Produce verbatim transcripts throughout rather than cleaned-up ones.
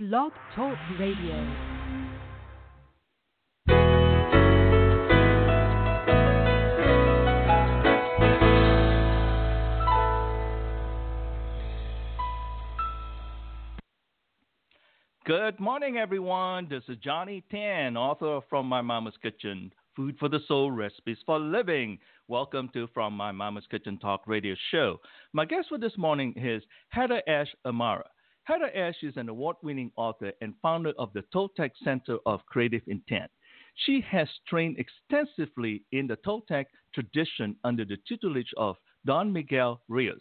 Blog Talk Radio. Good morning, everyone. This is Johnny Tan, author of From My Mama's Kitchen, Food for the Soul, Recipes for Living. Welcome to From My Mama's Kitchen Talk Radio Show. My guest for this morning is HeatherAsh Amara. HeatherAsh is an award-winning author and founder of the Toltec Center of Creative Intent. She has trained extensively in the Toltec tradition under the tutelage of Don Miguel Ruiz,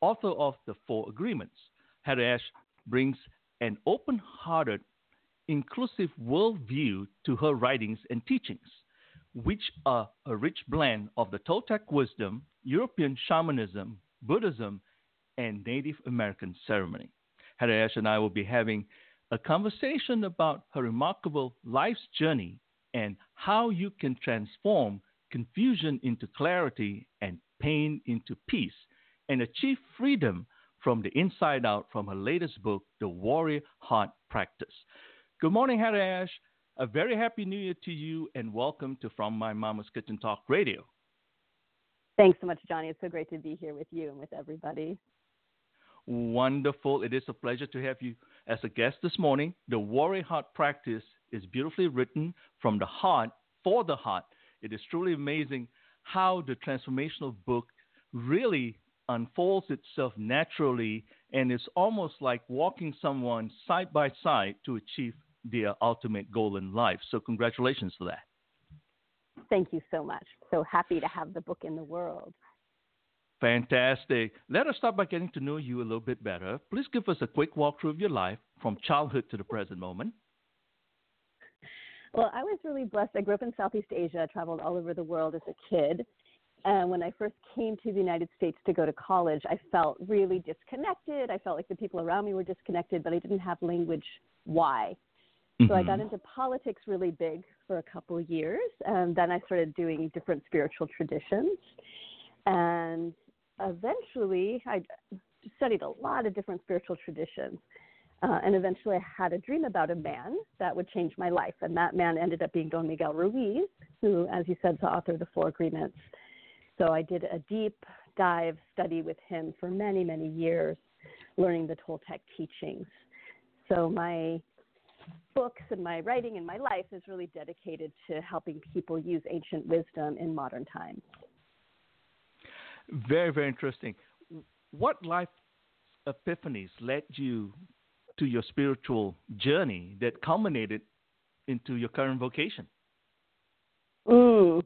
author of The Four Agreements. HeatherAsh brings an open-hearted, inclusive worldview to her writings and teachings, which are a rich blend of the Toltec wisdom, European shamanism, Buddhism, and Native American ceremony. HeatherAsh and I will be having a conversation about her remarkable life's journey and how you can transform confusion into clarity and pain into peace and achieve freedom from the inside out from her latest book, The Warrior Heart Practice. Good morning, HeatherAsh. A very happy new year to you, and welcome to From My Mama's Kitchen Talk Radio. Thanks so much, Johnny. It's so great to be here with you and with everybody. Wonderful. It is a pleasure to have you as a guest this morning. The Warrior Heart Practice is beautifully written from the heart for the heart. It is truly amazing how the transformational book really unfolds itself naturally, and it's almost like walking someone side by side to achieve their ultimate goal in life. So congratulations for that. Thank you so much. So happy to have the book in the world. Fantastic. Let us start by getting to know you a little bit better. Please give us a quick walkthrough of your life from childhood to the present moment. Well, I was really blessed. I grew up in Southeast Asia. I traveled all over the world as a kid. And uh, when I first came to the United States to go to college, I felt really disconnected. I felt like the people around me were disconnected, but I didn't have language why. Mm-hmm. So I got into politics really big for a couple of years. And then I started doing different spiritual traditions. And eventually, I studied a lot of different spiritual traditions. Uh, and eventually, I had a dream about a man that would change my life. And that man ended up being Don Miguel Ruiz, who, as you said, is the author of The Four Agreements. So I did a deep dive study with him for many, many years, learning the Toltec teachings. So my books and my writing and my life is really dedicated to helping people use ancient wisdom in modern times. Very, very interesting. What life epiphanies led you to your spiritual journey that culminated into your current vocation? Mm.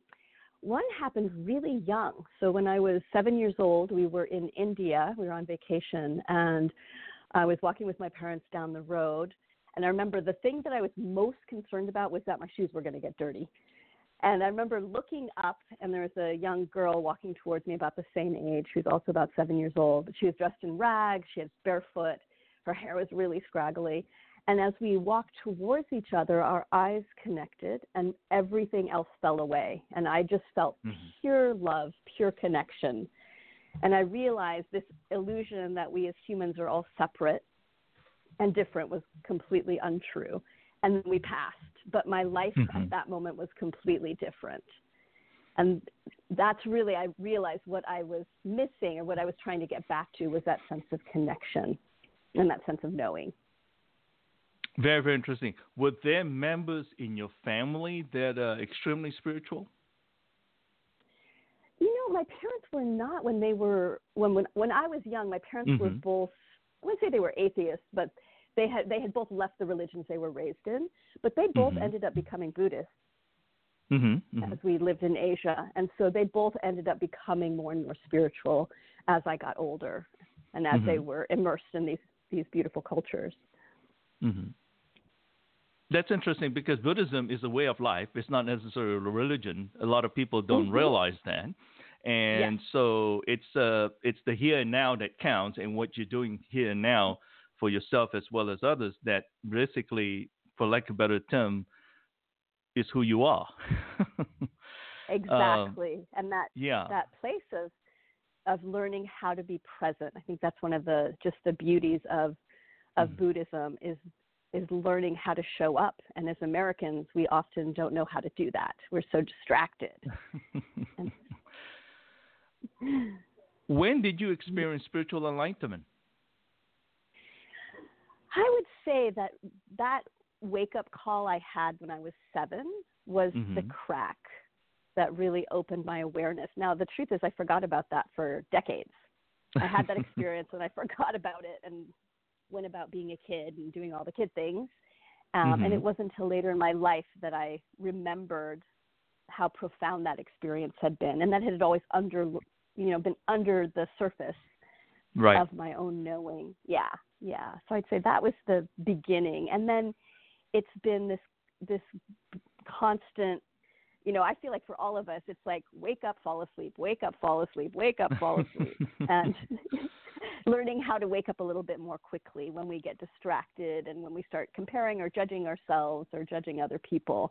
One happened really young. So when I was seven years old, we were in India. We were on vacation, and I was walking with my parents down the road. And I remember the thing that I was most concerned about was that my shoes were going to get dirty. And I remember looking up, and there was a young girl walking towards me about the same age, who's also about seven years old. She was dressed in rags. She was barefoot. Her hair was really scraggly. And as we walked towards each other, our eyes connected, and everything else fell away. And I just felt mm-hmm. pure love, pure connection. And I realized this illusion that we as humans are all separate and different was completely untrue. And then we passed. But my life mm-hmm. at that moment was completely different. And that's really, I realized what I was missing or what I was trying to get back to was that sense of connection and that sense of knowing. Very, very interesting. Were there members in your family that are extremely spiritual? You know, my parents were not when they were, when when, when I was young, my parents mm-hmm. were both, I wouldn't say they were atheists, but they had they had both left the religions they were raised in, but they both mm-hmm. ended up becoming Buddhists mm-hmm. Mm-hmm. as we lived in Asia. And so they both ended up becoming more and more spiritual as I got older and as mm-hmm. they were immersed in these, these beautiful cultures. Mm-hmm. That's interesting because Buddhism is a way of life. It's not necessarily a religion. A lot of people don't mm-hmm. realize that. And yeah. so it's uh, it's the here and now that counts, and what you're doing here and now for yourself as well as others that basically, for lack of a better term, is who you are. Exactly. Um, and that yeah. that place of, of learning how to be present. I think that's one of the just the beauties of, of mm-hmm. Buddhism is is learning how to show up. And as Americans, we often don't know how to do that. We're so distracted. and... When did you experience spiritual enlightenment? I would say that that wake-up call I had when I was seven was mm-hmm. the crack that really opened my awareness. Now, the truth is I forgot about that for decades. I had that experience and I forgot about it and went about being a kid and doing all the kid things. Um, mm-hmm. And it wasn't until later in my life that I remembered how profound that experience had been. And that had always under, you know, been under the surface right. of my own knowing. Yeah. Yeah. So I'd say that was the beginning. And then it's been this, this constant, you know, I feel like for all of us, it's like, wake up, fall asleep, wake up, fall asleep, wake up, fall asleep. And learning how to wake up a little bit more quickly when we get distracted and when we start comparing or judging ourselves or judging other people,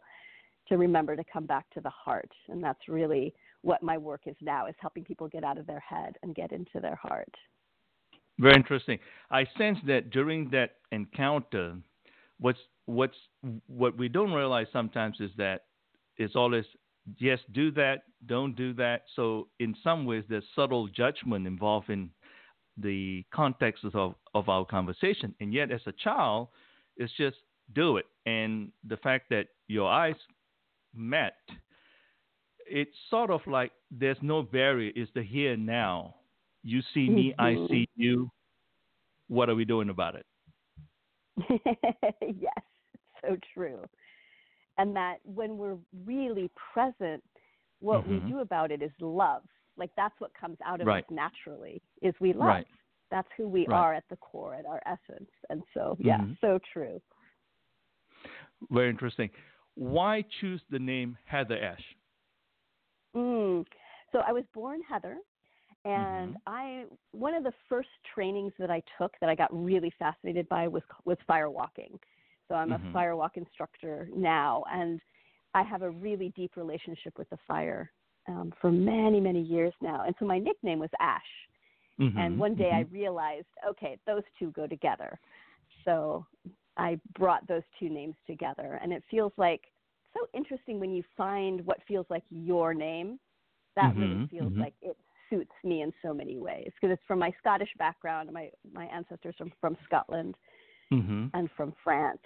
to remember to come back to the heart. And that's really what my work is now, is helping people get out of their head and get into their heart. Very interesting. I sense that during that encounter, what's, what's, what we don't realize sometimes is that it's all this, yes, do that, don't do that. So in some ways, there's subtle judgment involved in the context of, of our conversation. And yet as a child, it's just do it. And the fact that your eyes met, it's sort of like there's no barrier. It's the here and now. You see me, I see you. What are we doing about it? Yes, so true. And that when we're really present, what mm-hmm. we do about it is love. Like that's what comes out of right. us naturally, is we love. Right. That's who we right. are at the core, at our essence. And so, yeah, mm-hmm. so true. Very interesting. Why choose the name HeatherAsh? Mm. So I was born Heather. And mm-hmm. I, one of the first trainings that I took that I got really fascinated by was, was fire walking. So I'm mm-hmm. a fire walk instructor now, and I have a really deep relationship with the fire um, for many, many years now. And so my nickname was Ash. Mm-hmm. And one day mm-hmm. I realized, okay, those two go together. So I brought those two names together. And it feels like so interesting when you find what feels like your name. That mm-hmm. really feels mm-hmm. like it suits me in so many ways, because it's from my Scottish background. My, my ancestors are from Scotland mm-hmm. and from France.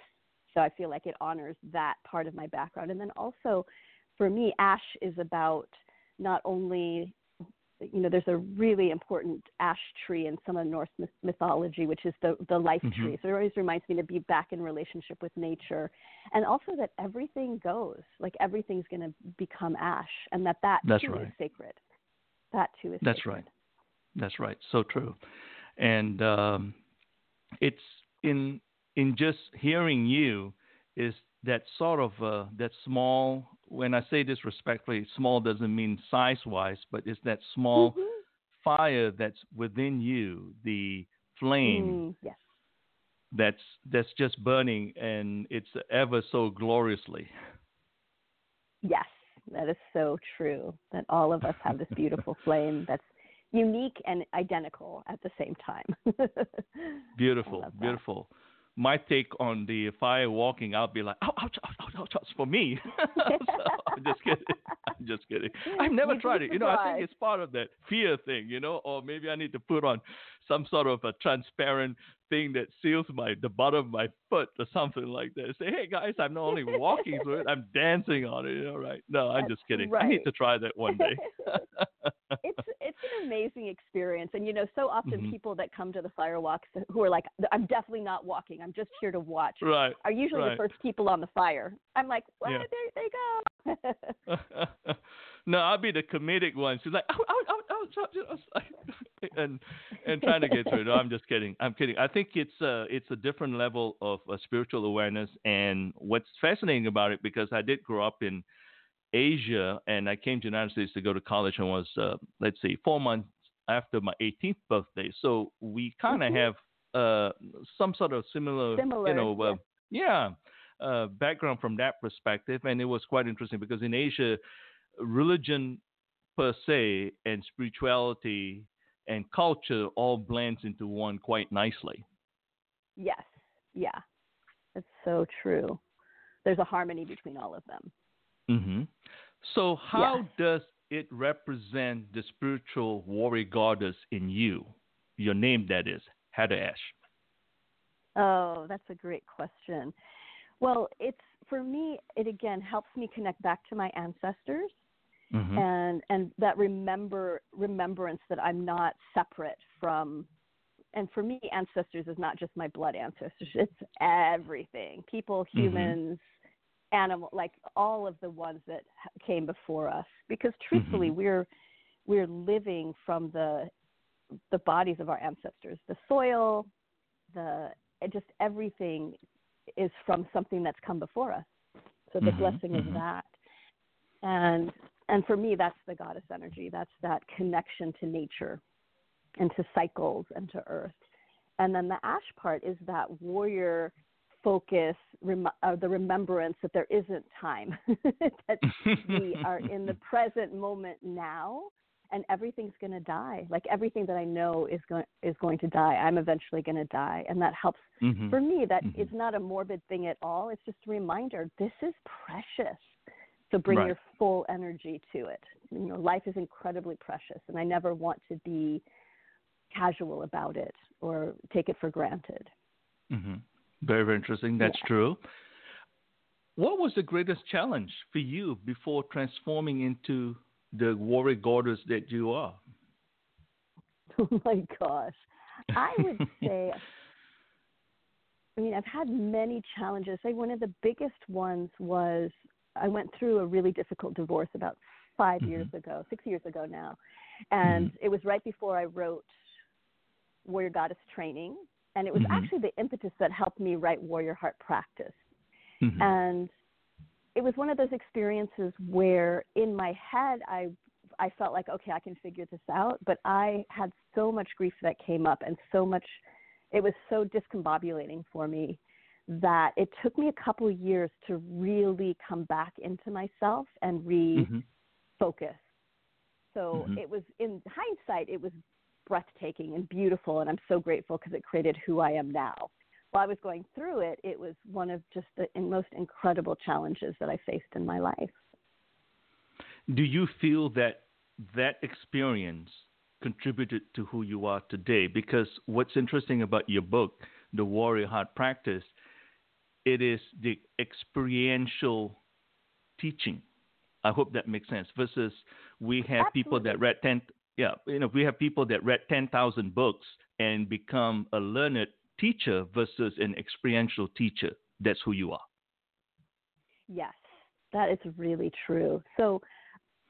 So I feel like it honors that part of my background. And then also for me, ash is about not only, you know, there's a really important ash tree in some of Norse myth- mythology, which is the, the life mm-hmm. tree. So it always reminds me to be back in relationship with nature, and also that everything goes, like everything's going to become ash, and that that That's too right. is sacred. That too is That's sacred. right. That's right. So true. And um, it's in, in just hearing you is that sort of uh, that small, when I say this respectfully, small doesn't mean size-wise, but it's that small mm-hmm. fire that's within you, the flame mm, yes. that's that's just burning, and it's ever so gloriously. Yes, that is so true, that all of us have this beautiful flame that's unique and identical at the same time. Beautiful, beautiful. My take on the fire walking, I'll be like, ouch, ouch, ouch, ouch, ouch, for me. So, I'm just kidding. I'm just kidding. I've never You'd tried it. You know, I think it's part of that fear thing, you know, or maybe I need to put on some sort of a transparent thing that seals my the bottom of my foot or something like that. Say, hey, guys, I'm not only walking through it, I'm dancing on it. All right. No, I'm That's just kidding. Right. I need to try that one day. it's it's an amazing experience. And, you know, so often mm-hmm. people that come to the fire walks who are like, I'm definitely not walking, I'm just here to watch, right, are usually right. the first people on the fire. I'm like, well, yeah. there they go. No, I'll be the comedic one. She's like, oh, oh, oh, oh, and and trying to get through. No, I'm just kidding. I'm kidding. I think it's a it's a different level of uh, spiritual awareness. And what's fascinating about it, because I did grow up in Asia, and I came to the United States to go to college, and was uh, let's see, four months after my eighteenth birthday. So we kind of mm-hmm. have uh, some sort of similar, similar you know, uh, yeah, uh, background from that perspective. And it was quite interesting because in Asia, religion per se and spirituality and culture all blends into one quite nicely. Yes. Yeah. It's so true. There's a harmony between all of them. Mm-hmm. So how yes. does it represent the spiritual warrior goddess in you? Your name, that is, HeatherAsh. Oh, that's a great question. Well, it's for me, it again helps me connect back to my ancestors. Mm-hmm. And and that remember remembrance that I'm not separate from, and for me, ancestors is not just my blood ancestors. It's everything, people, humans, mm-hmm. animal, like all of the ones that came before us. Because truthfully, mm-hmm. we're we're living from the the bodies of our ancestors. The soil, the just everything is from something that's come before us. So the mm-hmm. blessing mm-hmm. is that, and. And for me, that's the goddess energy. That's that connection to nature and to cycles and to earth. And then the ash part is that warrior focus, rem- uh, the remembrance that there isn't time, that we are in the present moment now, and everything's going to die. Like everything that I know is going is going to die. I'm eventually going to die. And that helps mm-hmm. for me. That mm-hmm. it's not a morbid thing at all. It's just a reminder, this is precious. So bring right. your full energy to it. You know, life is incredibly precious, and I never want to be casual about it or take it for granted. Mm-hmm. Very, very interesting. That's yeah. true. What was the greatest challenge for you before transforming into the warrior goddess that you are? Oh, my gosh. I would say, I mean, I've had many challenges. I, one of the biggest ones was I went through a really difficult divorce about five mm-hmm. years ago, six years ago now. And mm-hmm. it was right before I wrote Warrior Goddess Training. And it was mm-hmm. actually the impetus that helped me write Warrior Heart Practice. Mm-hmm. And it was one of those experiences where in my head, I, I felt like, okay, I can figure this out. But I had so much grief that came up, and so much, it was so discombobulating for me, that it took me a couple of years to really come back into myself and refocus. Mm-hmm. So mm-hmm. it was, in hindsight, it was breathtaking and beautiful, and I'm so grateful because it created who I am now. While I was going through it, it was one of just the most incredible challenges that I faced in my life. Do you feel that that experience contributed to who you are today? Because what's interesting about your book, The Warrior Heart Practice, it is the experiential teaching. I hope that makes sense. Versus we have Absolutely. people that read ten, yeah, you know, we have people that read ten thousand books and become a learned teacher versus an experiential teacher. That's who you are. Yes, that is really true. So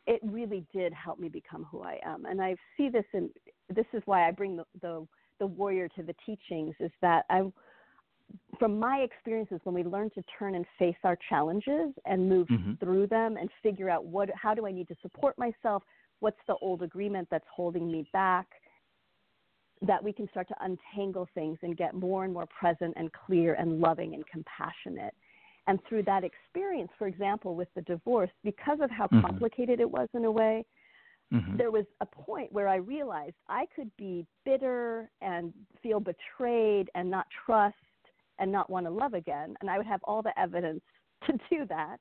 it really did help me become who I am, and I see this in. This is why I bring the. the the warrior to the teachings, is that I, from my experiences, when we learn to turn and face our challenges and move mm-hmm. through them and figure out what, how do I need to support myself? What's the old agreement that's holding me back? That we can start to untangle things and get more and more present and clear and loving and compassionate. And through that experience, for example, with the divorce, because of how mm-hmm. complicated it was in a way, mm-hmm. there was a point where I realized I could be bitter and feel betrayed and not trust and not want to love again, and I would have all the evidence to do that,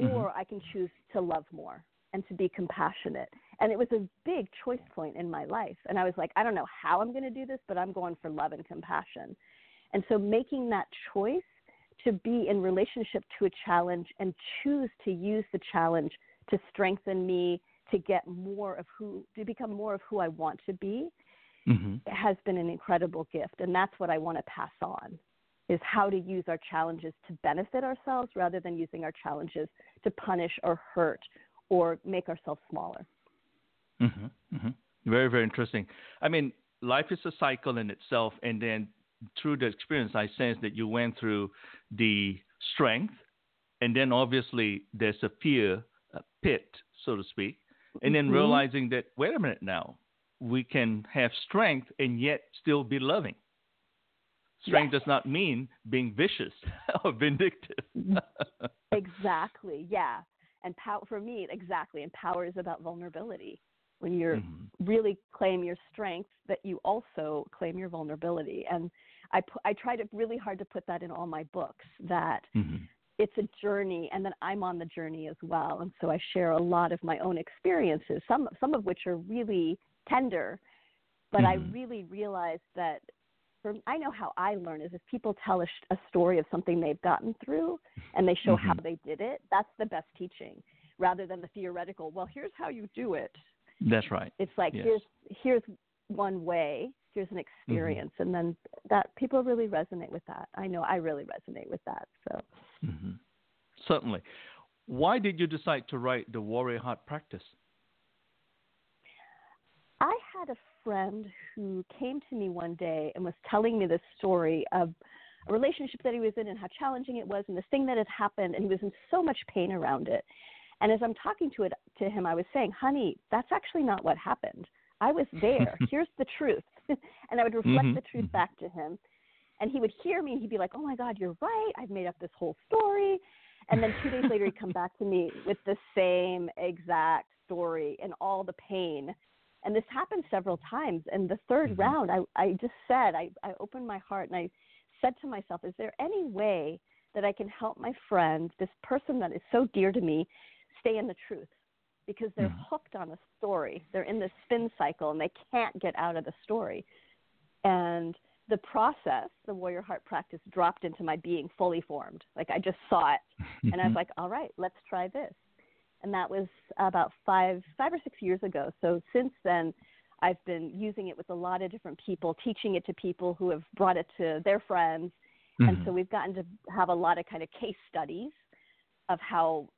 mm-hmm. or I can choose to love more and to be compassionate. And it was a big choice point in my life, and I was like, I don't know how I'm going to do this, but I'm going for love and compassion. And so making that choice to be in relationship to a challenge and choose to use the challenge to strengthen me, to get more of who, to become more of who I want to be, mm-hmm. has been an incredible gift. And that's what I want to pass on, is how to use our challenges to benefit ourselves rather than using our challenges to punish or hurt or make ourselves smaller. Mm-hmm. Mm-hmm. Very, very interesting. I mean, life is a cycle in itself. And then through the experience, I sense that you went through the strength, and then obviously there's a fear, a pit, so to speak. And then realizing that, wait a minute now, we can have strength and yet still be loving. Strength yes. does not mean being vicious or vindictive. Exactly, yeah. And power, for me, exactly. And power is about vulnerability. When you mm-hmm. really claim your strength, that you also claim your vulnerability. And I, pu- I tried really hard to put that in all my books, that mm-hmm. it's a journey, and then I'm on the journey as well. And so I share a lot of my own experiences, some some of which are really tender, but mm-hmm. I really realized that for, I know how I learn is if people tell a, sh- a story of something they've gotten through and they show mm-hmm. how they did it, that's the best teaching, rather than the theoretical, well, here's how you do it. That's right. It's like, yes. here's here's one way, here's an experience, mm-hmm. and then that people really resonate with that. I know I really resonate with that. So mm-hmm. Certainly. Why did you decide to write The Warrior Heart Practice? I had a friend who came to me one day and was telling me this story of a relationship that he was in and how challenging it was and this thing that had happened, and he was in so much pain around it. And as I'm talking to it to him, I was saying, honey, that's actually not what happened. I was there. Here's the truth. And I would reflect mm-hmm. the truth back to him. And he would hear me, and he'd be like, oh, my God, you're right. I've made up this whole story. And then two days later, he'd come back to me with the same exact story and all the pain. And this happened several times. And the third mm-hmm. round, I, I just said, I, I opened my heart, and I said to myself, is there any way that I can help my friend, this person that is so dear to me, stay in the truth? Because they're mm-hmm. hooked on a story. They're in this spin cycle, and they can't get out of the story. And the process, the Warrior Heart Practice, dropped into my being fully formed. Like, I just saw it, mm-hmm. and I was like, all right, let's try this. And that was about five, five or six years ago. So since then, I've been using it with a lot of different people, teaching it to people who have brought it to their friends. Mm-hmm. And so we've gotten to have a lot of kind of case studies of how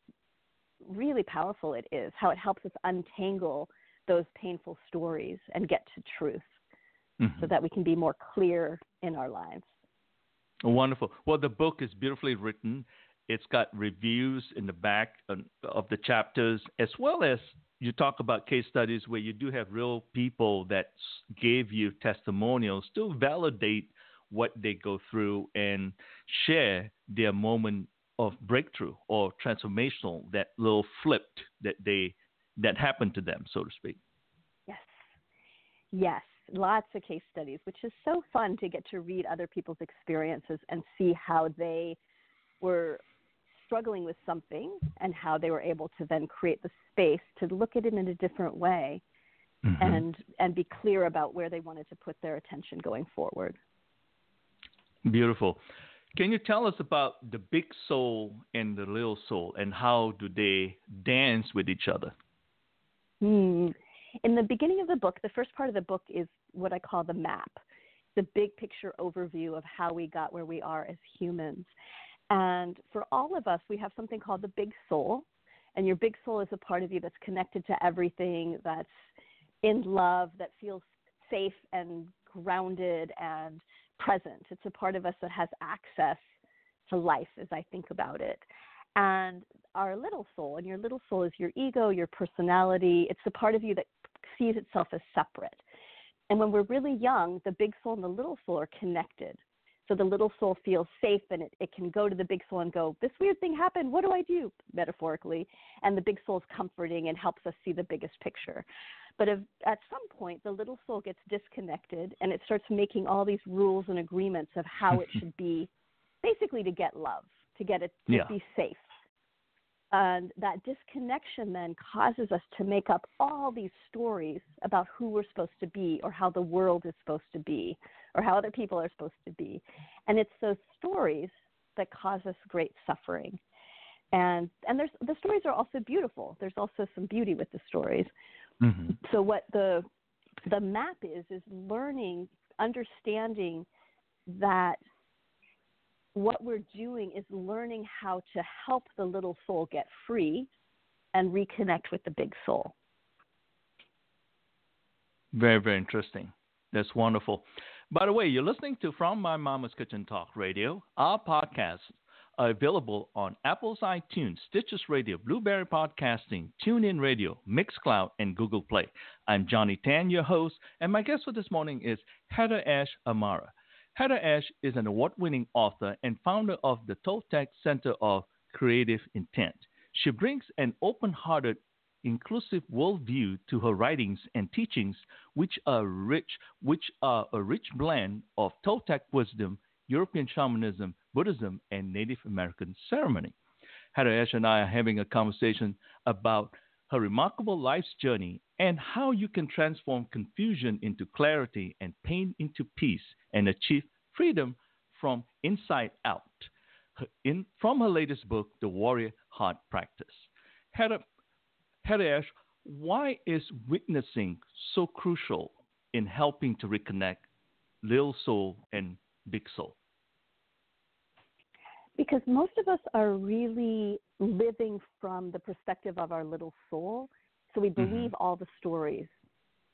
really powerful it is, how it helps us untangle those painful stories and get to truth mm-hmm. so that we can be more clear in our lives. Wonderful. Well, the book is beautifully written. It's got reviews in the back of the chapters, as well as you talk about case studies where you do have real people that gave you testimonials to validate what they go through and share their moment of breakthrough or transformational, that little flipped that they that happened to them, so to speak. Yes. Yes. Lots of case studies, which is so fun to get to read other people's experiences and see how they were struggling with something and how they were able to then create the space to look at it in a different way mm-hmm. and and be clear about where they wanted to put their attention going forward. Beautiful. Can you tell us about the big soul and the little soul, and how do they dance with each other? Hmm. In the beginning of the book, the first part of the book is what I call the map, the big picture overview of how we got where we are as humans. And for all of us, we have something called the big soul, and your big soul is a part of you that's connected to everything, that's in love, that feels safe and grounded and present. It's a part of us that has access to life, as I think about it. And our little soul, and your little soul is your ego, your personality. It's the part of you that sees itself as separate. And when we're really young, the big soul and the little soul are connected. So the little soul feels safe, and it, it can go to the big soul and go, this weird thing happened, what do I do? Metaphorically. And the big soul is comforting and helps us see the biggest picture. But if, at some point, the little soul gets disconnected, and it starts making all these rules and agreements of how it should be, basically to get love, to get it to yeah. be safe. And that disconnection then causes us to make up all these stories about who we're supposed to be, or how the world is supposed to be, or how other people are supposed to be. And it's those stories that cause us great suffering. And and there's the stories are also beautiful. There's also some beauty with the stories. Mm-hmm. So what the the map is, is learning, understanding that what we're doing is learning how to help the little soul get free and reconnect with the big soul. Very, very interesting. That's wonderful. By the way, you're listening to From My Mama's Kitchen Talk Radio. Our podcasts are available on Apple's iTunes, Stitches Radio, Blueberry Podcasting, TuneIn Radio, Mixcloud, and Google Play. I'm Johnny Tan, your host, and my guest for this morning is HeatherAsh Amara. HeatherAsh is an award-winning author and founder of the Toltec Center of Creative Intent. She brings an open-hearted, inclusive worldview to her writings and teachings, which are rich, which are a rich blend of Toltec wisdom, European shamanism, Buddhism, and Native American ceremony. HeatherAsh and I are having a conversation about her remarkable life's journey and how you can transform confusion into clarity and pain into peace and achieve freedom from inside out. In, from her latest book, The Warrior Heart Practice. Heather, HeatherAsh, why is witnessing so crucial in helping to reconnect little soul and big soul? Because most of us are really living from the perspective of our little soul, so we believe mm-hmm. all the stories.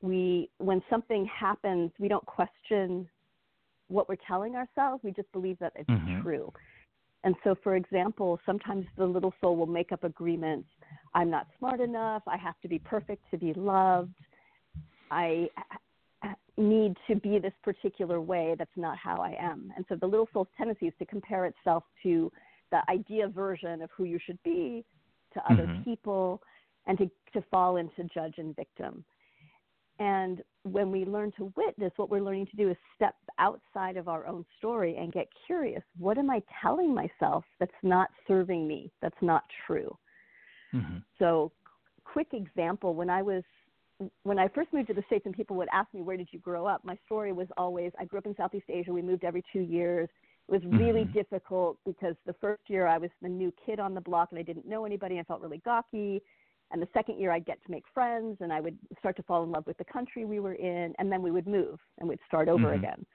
We, when something happens, we don't question what we're telling ourselves. We just believe that it's mm-hmm. true. And so, for example, sometimes the little soul will make up agreements. I'm not smart enough. I have to be perfect to be loved. I need to be this particular way. That's not how I am. And so the little soul's tendency is to compare itself to the idea version of who you should be, to mm-hmm. other people, and to, to fall into judge and victim. And when we learn to witness, what we're learning to do is step outside of our own story and get curious. What am I telling myself that's not serving me, that's not true? Mm-hmm. So quick example, when I was, when I first moved to the States and people would ask me, where did you grow up? My story was always, I grew up in Southeast Asia. We moved every two years. It was really mm-hmm. difficult because the first year I was the new kid on the block and I didn't know anybody. I felt really gawky. And the second year I'd get to make friends and I would start to fall in love with the country we were in. And then we would move and we'd start over mm-hmm. again.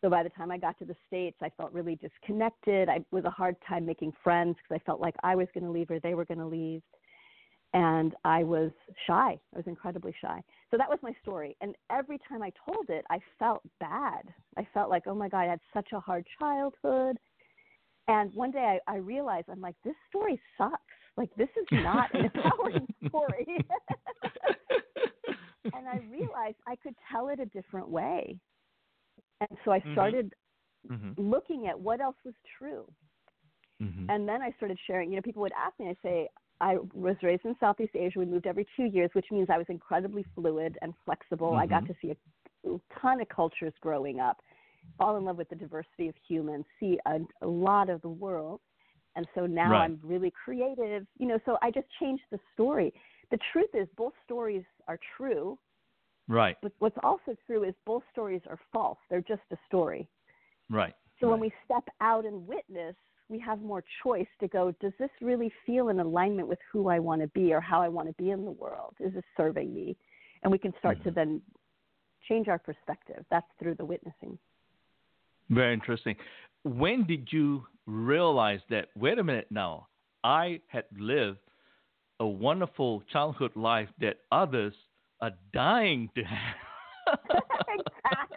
So by the time I got to the States, I felt really disconnected. I was a hard time making friends because I felt like I was going to leave or they were going to leave. And I was shy. I was incredibly shy. So that was my story. And every time I told it, I felt bad. I felt like, oh my God, I had such a hard childhood. And one day I, I realized, I'm like, this story sucks. Like, this is not an empowering story. And I realized I could tell it a different way. And so I started mm-hmm. looking at what else was true. Mm-hmm. And then I started sharing. You know, people would ask me, I say, I was raised in Southeast Asia. We moved every two years, which means I was incredibly fluid and flexible. Mm-hmm. I got to see a ton of cultures growing up, fall in love with the diversity of humans, see a, a lot of the world. And so now right. I'm really creative, you know, so I just changed the story. The truth is both stories are true. Right. But what's also true is both stories are false. They're just a story. Right. So right. when we step out and witness, we have more choice to go, does this really feel in alignment with who I want to be or how I want to be in the world? Is this serving me? And we can start mm-hmm. to then change our perspective. That's through the witnessing. Very interesting. When did you realize that, wait a minute now, I had lived a wonderful childhood life that others are dying to have?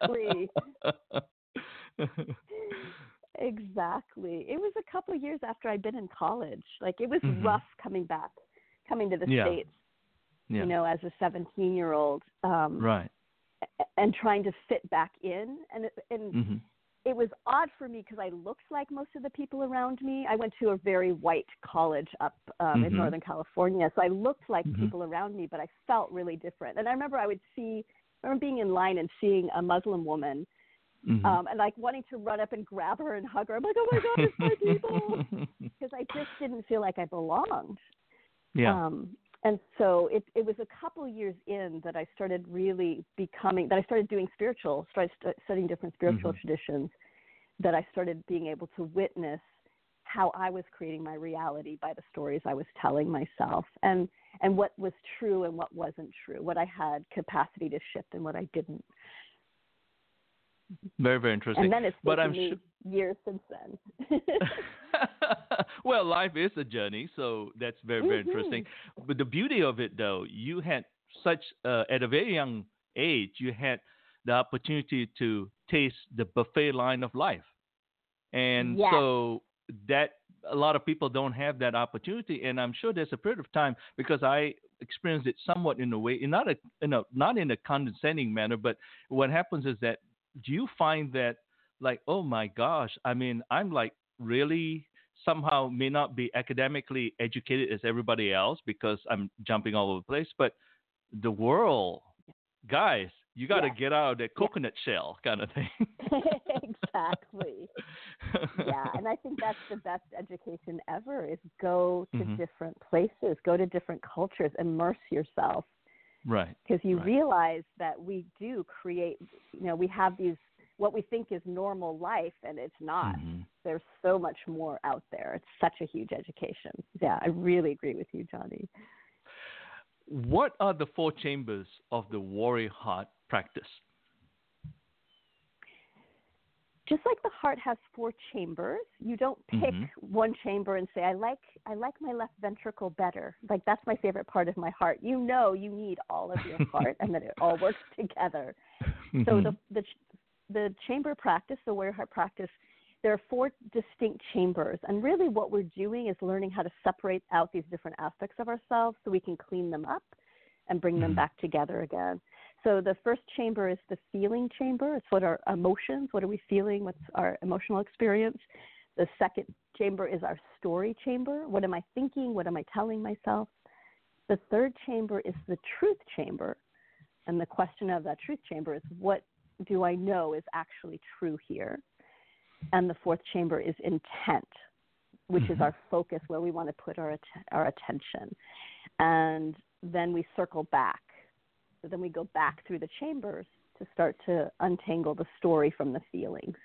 Exactly. Exactly. It was a couple of years after I'd been in college. Like, it was mm-hmm. rough coming back, coming to the yeah. States, yeah. you know, as a seventeen-year-old. Um, right. And trying to fit back in. And, and mm-hmm. it was odd for me because I looked like most of the people around me. I went to a very white college up um, mm-hmm. in Northern California. So I looked like mm-hmm. people around me, but I felt really different. And I remember I would see, I remember being in line and seeing a Muslim woman Mm-hmm. Um, and like wanting to run up and grab her and hug her. I'm like, oh my God, it's my people. Because I just didn't feel like I belonged. Yeah. Um, and so it, it was a couple years in that I started really becoming, that I started doing spiritual, started studying different spiritual mm-hmm. traditions, that I started being able to witness how I was creating my reality by the stories I was telling myself, and, and what was true and what wasn't true, what I had capacity to shift and what I didn't. Very, very interesting. And then it's taken me sure... years since then. Well, life is a journey, so that's very, very mm-hmm. interesting. But the beauty of it, though, you had such, uh, at a very young age, you had the opportunity to taste the buffet line of life. And yes. so that a lot of people don't have that opportunity. And I'm sure there's a period of time, because I experienced it somewhat in a way, in not a, in a, not in a condescending manner, but what happens is that, do you find that, like, oh my gosh, I mean, I'm like really somehow may not be academically educated as everybody else because I'm jumping all over the place, but the world, guys, you got to yeah. get out of that coconut yeah. shell kind of thing. Exactly. Yeah, and I think that's the best education ever is go to mm-hmm. different places, go to different cultures, immerse yourself. Right. Because you right. realize that we do create, you know, we have these, what we think is normal life, and it's not. Mm-hmm. There's so much more out there. It's such a huge education. Yeah, I really agree with you, Johnny. What are the four chambers of the Warrior Heart practice? Just like the heart has four chambers, you don't pick mm-hmm. one chamber and say, I like I like my left ventricle better. Like, that's my favorite part of my heart. You know you need all of your heart and that it all works together. Mm-hmm. So the, the the chamber practice, the Warrior Heart practice, there are four distinct chambers. And really what we're doing is learning how to separate out these different aspects of ourselves so we can clean them up and bring mm-hmm. them back together again. So the first chamber is the feeling chamber. It's what our emotions, what are we feeling, what's our emotional experience. The second chamber is our story chamber. What am I thinking? What am I telling myself? The third chamber is the truth chamber. And the question of that truth chamber is, what do I know is actually true here? And the fourth chamber is intent, which mm-hmm. is our focus, where we want to put our, our attention. And then we circle back. So then we go back through the chambers to start to untangle the story from the feelings.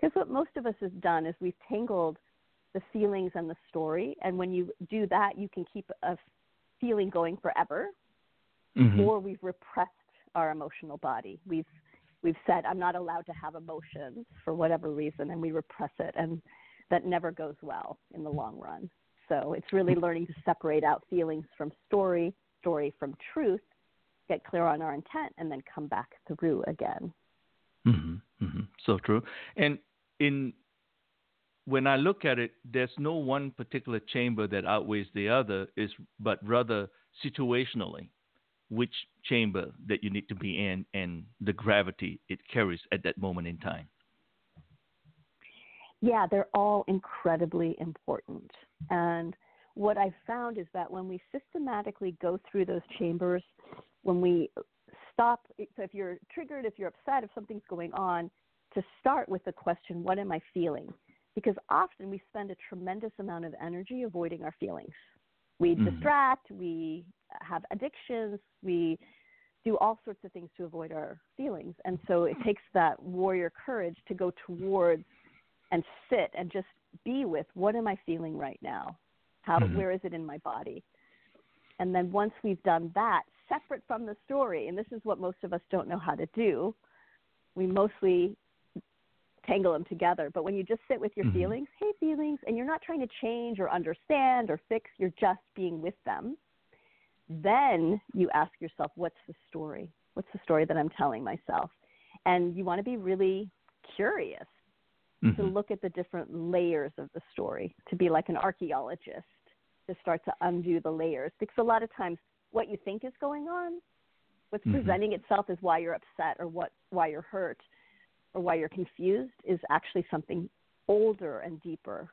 Because what most of us has done is we've tangled the feelings and the story. And when you do that, you can keep a feeling going forever. Mm-hmm. Or we've repressed our emotional body. We've We've said, I'm not allowed to have emotions for whatever reason, and we repress it, and that never goes well in the long run. So it's really learning to separate out feelings from story, story from truth, get clear on our intent, and then come back through again. Mm-hmm, mm-hmm. So true. And in when I look at it, there's no one particular chamber that outweighs the other, is but rather situationally, which chamber that you need to be in and the gravity it carries at that moment in time. Yeah, they're all incredibly important. And what I found is that when we systematically go through those chambers, when we stop, so if you're triggered, if you're upset, if something's going on, to start with the question, what am I feeling? Because often we spend a tremendous amount of energy avoiding our feelings. We mm-hmm. distract, we have addictions, we do all sorts of things to avoid our feelings. And so it takes that warrior courage to go towards and sit and just be with, what am I feeling right now? How, mm-hmm. where is it in my body? And then once we've done that, separate from the story, and this is what most of us don't know how to do, we mostly tangle them together. But when you just sit with your mm-hmm. feelings, hey, feelings, and you're not trying to change or understand or fix, you're just being with them. Then you ask yourself, what's the story? What's the story that I'm telling myself? And you want to be really curious mm-hmm. to look at the different layers of the story, to be like an archaeologist, to start to undo the layers. Because a lot of times what you think is going on, what's mm-hmm. presenting itself is why you're upset or what, why you're hurt or why you're confused is actually something older and deeper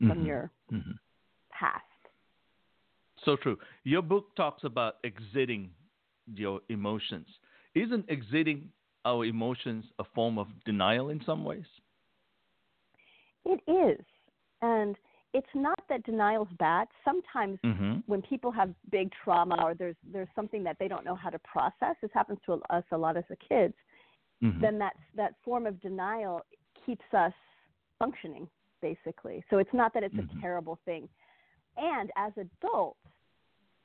mm-hmm. from your mm-hmm. past. So true. Your book talks about exiting your emotions. Isn't exiting our emotions a form of denial in some ways? It is. And it's not that denial's bad. Sometimes mm-hmm. when people have big trauma or there's there's something that they don't know how to process, this happens to us a lot as a kids, mm-hmm. then that, that form of denial keeps us functioning, basically. So it's not that it's mm-hmm. a terrible thing. And as adults,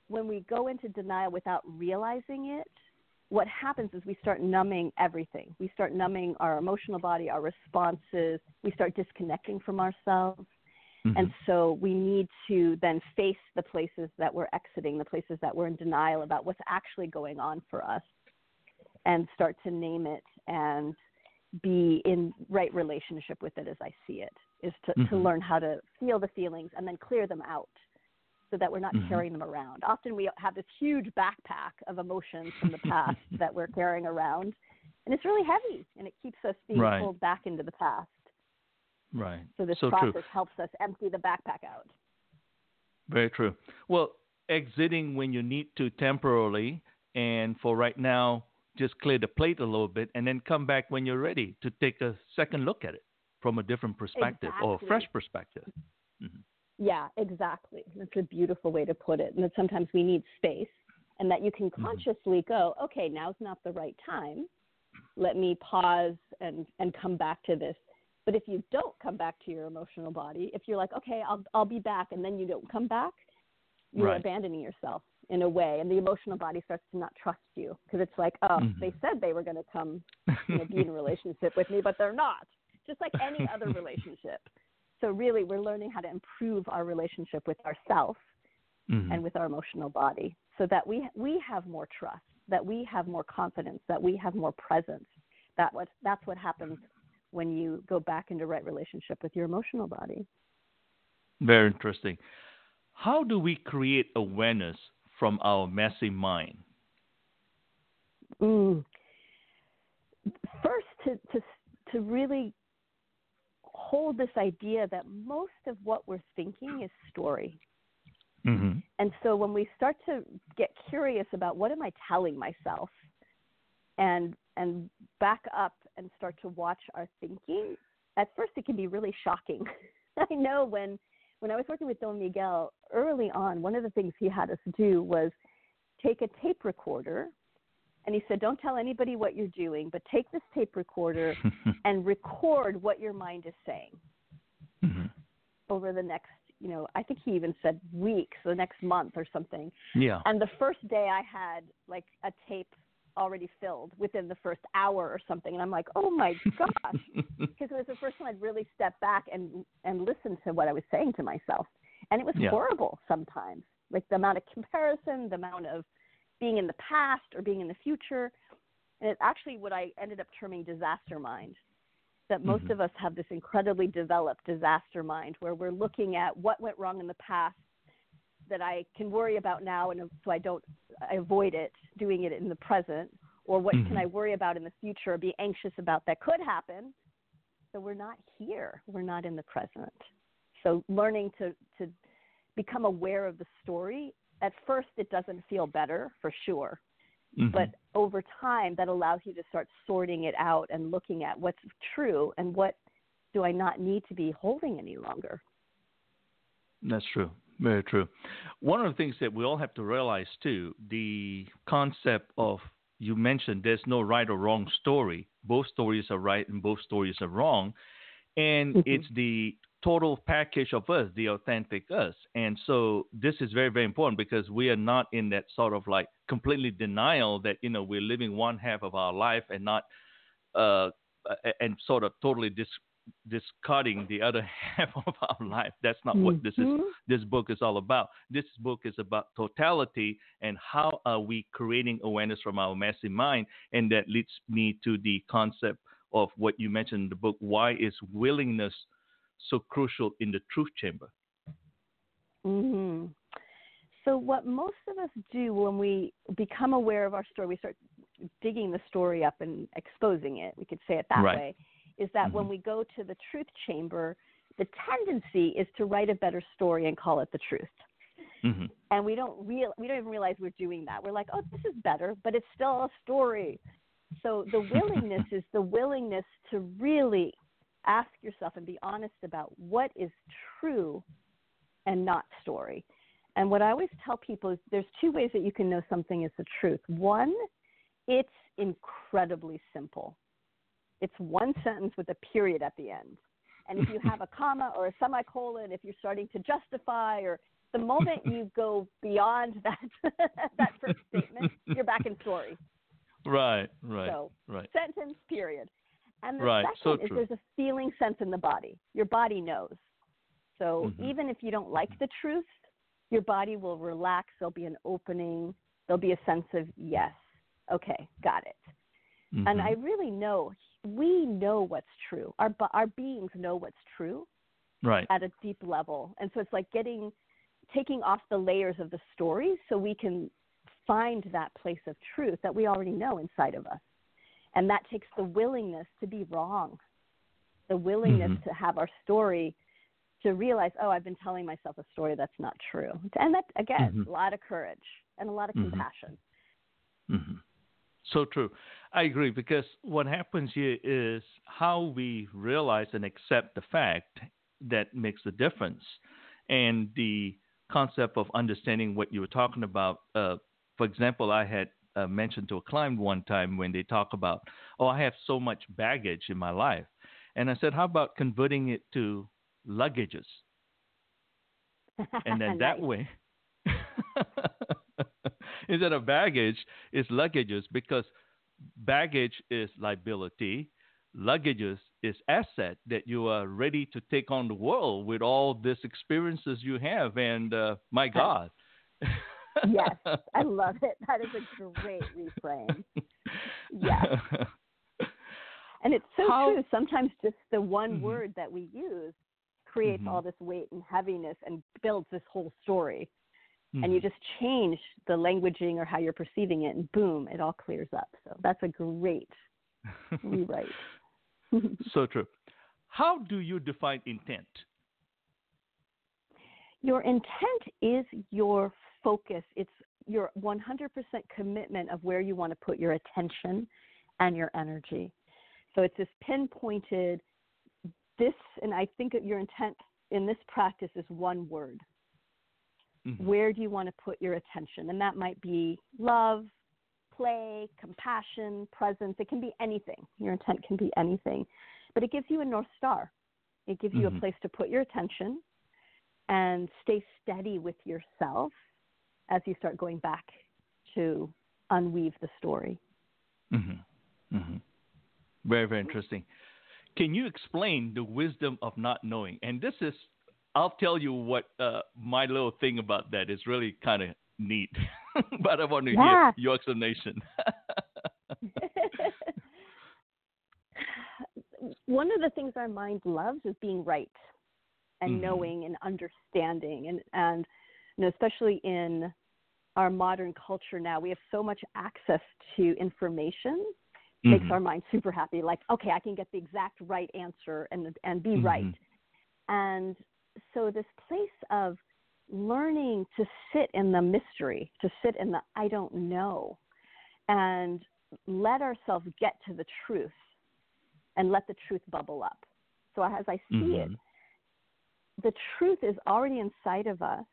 when we go into denial without realizing it, what happens is we start numbing everything. We start numbing our emotional body, our responses. We start disconnecting from ourselves. Mm-hmm. And so we need to then face the places that we're exiting, the places that we're in denial about what's actually going on for us, and start to name it and be in right relationship with it as I see it, is to, mm-hmm. to learn how to feel the feelings and then clear them out so that we're not mm-hmm. carrying them around. Often we have this huge backpack of emotions from the past that we're carrying around, and it's really heavy, and it keeps us being right. pulled back into the past. Right. So this so process true. helps us empty the backpack out. Very true. Well, exiting when you need to temporarily, and for right now, just clear the plate a little bit, and then come back when you're ready to take a second look at it from a different perspective exactly. or a fresh perspective. Mm-hmm. Yeah, exactly. That's a beautiful way to put it. And that sometimes we need space, and that you can consciously mm-hmm. go, okay, now's not the right time. Let me pause and, and come back to this. But if you don't come back to your emotional body, if you're like, okay, I'll I'll be back, and then you don't come back, you're right. abandoning yourself in a way. And the emotional body starts to not trust you, because it's like, oh, mm-hmm. they said they were going to come you know, be in a relationship with me, but they're not. Just like any other relationship. So really, we're learning how to improve our relationship with ourselves mm-hmm. and with our emotional body, so that we we have more trust, that we have more confidence, that we have more presence. That what that's what happens when you go back into right relationship with your emotional body. Very interesting. How do we create awareness from our messy mind? Mm. First, to, to to really hold this idea that most of what we're thinking is story. Mm-hmm. And so when we start to get curious about what am I telling myself, and and back up and start to watch our thinking, at first it can be really shocking. I know when, when I was working with Don Miguel early on, one of the things he had us do was take a tape recorder, and he said, don't tell anybody what you're doing, but take this tape recorder and record what your mind is saying mm-hmm. over the next, you know, I think he even said weeks, the next month or something. Yeah. And the first day I had like a tape already filled within the first hour or something. And I'm like, oh my gosh, because it was the first time I'd really stepped back and, and listened to what I was saying to myself. And it was yeah. horrible sometimes, like the amount of comparison, the amount of being in the past or being in the future. And it's actually what I ended up terming disaster mind, that most mm-hmm. of us have this incredibly developed disaster mind where we're looking at what went wrong in the past that I can worry about now, and so I don't I avoid it, doing it in the present, or what mm-hmm. can I worry about in the future or be anxious about that could happen. So we're not here. We're not in the present. So learning to, to become aware of the story, at first it doesn't feel better for sure, mm-hmm. but over time that allows you to start sorting it out and looking at what's true and what do I not need to be holding any longer. That's true. Very true. One of the things that we all have to realize too, the concept of, you mentioned there's no right or wrong story. Both stories are right and both stories are wrong. And mm-hmm. it's the total package of us, the authentic us. And so this is very, very important, because we are not in that sort of like completely denial that, you know, we're living one half of our life and not uh, and sort of totally dis- discarding the other half of our life. That's not mm-hmm. what this is. This book is all about. This book is about totality and how are we creating awareness from our messy mind. And that leads me to the concept of what you mentioned in the book. Why is willingness so crucial in the truth chamber? Mm-hmm. So what most of us do when we become aware of our story, we start digging the story up and exposing it. We could say it that right. way. Is that mm-hmm. when we go to the truth chamber, the tendency is to write a better story and call it the truth. Mm-hmm. And we don't real we don't even realize we're doing that. We're like, oh, this is better, but it's still a story. So the willingness is the willingness to really ask yourself and be honest about what is true and not story. And what I always tell people is there's two ways that you can know something is the truth. One, it's incredibly simple. It's one sentence with a period at the end. And if you have a comma or a semicolon, if you're starting to justify, or the moment you go beyond that that first statement, you're back in story. Right, right, so, right. Sentence, period. And the right, second so is there's a feeling sense in the body. Your body knows. So mm-hmm. even if you don't like the truth, your body will relax. There'll be an opening. There'll be a sense of, yes, okay, got it. Mm-hmm. And I really know, we know what's true. Our our beings know what's true right. at a deep level. And so it's like getting, taking off the layers of the story so we can find that place of truth that we already know inside of us. And that takes the willingness to be wrong, the willingness mm-hmm. to have our story, to realize, oh, I've been telling myself a story that's not true. And that, again, mm-hmm. a lot of courage and a lot of mm-hmm. compassion. Mm-hmm. So true. I agree, because what happens here is how we realize and accept the fact that makes the difference. And the concept of understanding what you were talking about, uh, for example, I had uh, mentioned to a client one time when they talk about, oh, I have so much baggage in my life. And I said, how about converting it to luggages? And then that way, instead of baggage, it's luggages, because baggage is liability. Luggages is asset that you are ready to take on the world with all these experiences you have. And uh, my God. Yes, I love it. That is a great reframe. Yes. And it's so How? true. Sometimes just the one mm-hmm. word that we use creates mm-hmm. all this weight and heaviness and builds this whole story. Mm-hmm. And you just change the languaging or how you're perceiving it, and boom, it all clears up. So that's a great rewrite. So true. How do you define intent? Your intent is your focus. It's your one hundred percent commitment of where you want to put your attention and your energy. So it's this pinpointed, this, and I think your intent in this practice is one word. Mm-hmm. Where do you want to put your attention? And that might be love, play, compassion, presence. It can be anything. Your intent can be anything. But it gives you a North Star. It gives mm-hmm. you a place to put your attention and stay steady with yourself as you start going back to unweave the story. Mm-hmm. Mm-hmm. Very, very interesting. Can you explain the wisdom of not knowing? And this is, I'll tell you what uh, my little thing about that is really kind of neat, but I want to yeah. hear your explanation. One of the things our mind loves is being right and mm-hmm. knowing and understanding. And, and you know, especially in our modern culture now, we have so much access to information. Makes mm-hmm. our mind super happy. Like, okay, I can get the exact right answer and and be mm-hmm. right. And so this place of learning to sit in the mystery, to sit in the I don't know, and let ourselves get to the truth and let the truth bubble up. So as I see mm-hmm. it, the truth is already inside of us,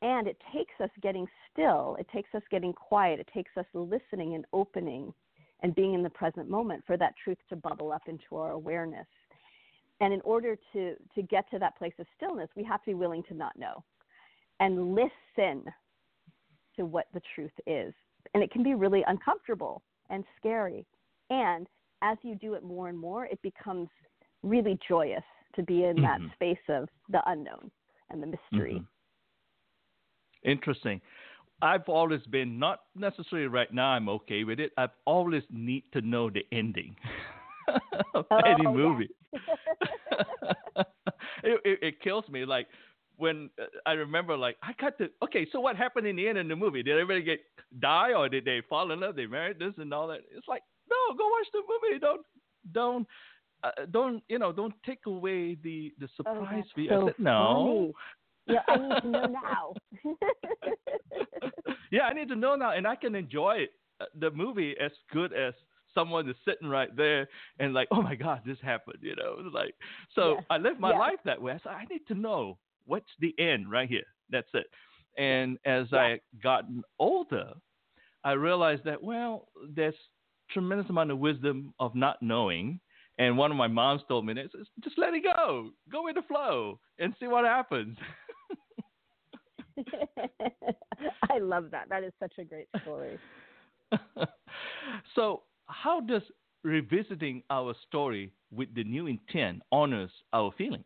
and it takes us getting still. It takes us getting quiet. It takes us listening and opening and being in the present moment for that truth to bubble up into our awareness. And in order to, to get to that place of stillness, we have to be willing to not know and listen to what the truth is. And it can be really uncomfortable and scary. And as you do it more and more, it becomes really joyous to be in mm-hmm. that space of the unknown and the mystery. Mm-hmm. Interesting. I've always been, not necessarily right now I'm okay with it, I've always need to know the ending of oh, any movie. Yeah. it, it, it kills me. Like when uh, I remember, like, I got to, okay, so what happened in the end of the movie? Did everybody get die, or did they fall in love? They married this and all that. It's like, no, go watch the movie. Don't, don't, uh, don't, you know, don't take away the, the surprise. Oh, so I said, no. Funny. Yeah, I need to know now. Yeah, I need to know now, and I can enjoy it, the movie, as good as someone is sitting right there and like, oh my God, this happened, you know. Like, so yes. I live my yes. life that way. I said, I need to know what's the end right here. That's it. And as yeah. I gotten older, I realized that, well, there's tremendous amount of wisdom of not knowing. And one of my moms told me, just let it go, go with the flow, and see what happens. I love that. That is such a great story. So how does revisiting our story with the new intent honors our feelings?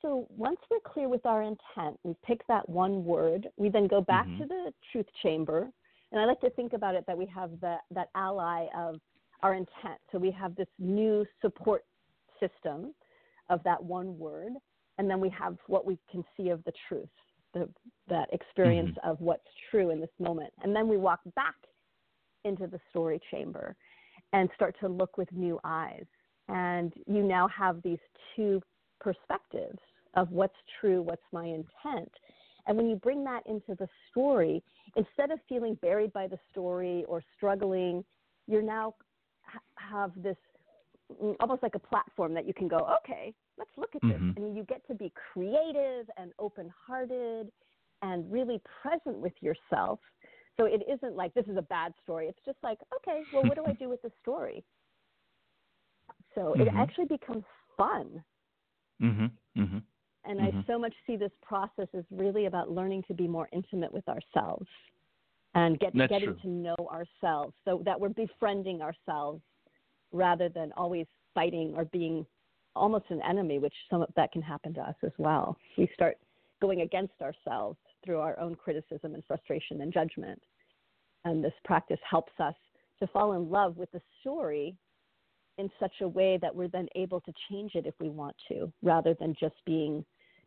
So once we're clear with our intent, we pick that one word, we then go back mm-hmm. to the truth chamber. And I like to think about it that we have the, that ally of our intent. So we have this new support system of that one word. And then we have what we can see of the truth, the, that experience mm-hmm. of what's true in this moment. And then we walk back into the story chamber. and start to look with new eyes. And you now have these two perspectives of what's true, what's my intent. And when you bring that into the story, instead of feeling buried by the story or struggling, you now have this almost like a platform that you can go, okay, let's look at mm-hmm. this. And you get to be creative and open-hearted and really present with yourself. So it isn't like this is a bad story. It's just like, okay, well, what do I do with this story? So mm-hmm. it actually becomes fun. Mm-hmm. Mm-hmm. And mm-hmm. I so much see this process as really about learning to be more intimate with ourselves and get, getting true. to know ourselves so that we're befriending ourselves rather than always fighting or being almost an enemy, which some of that can happen to us as well. We start going against ourselves through our own criticism and frustration and judgment. And this practice helps us to fall in love with the story in such a way that we're then able to change it if we want to, rather than just being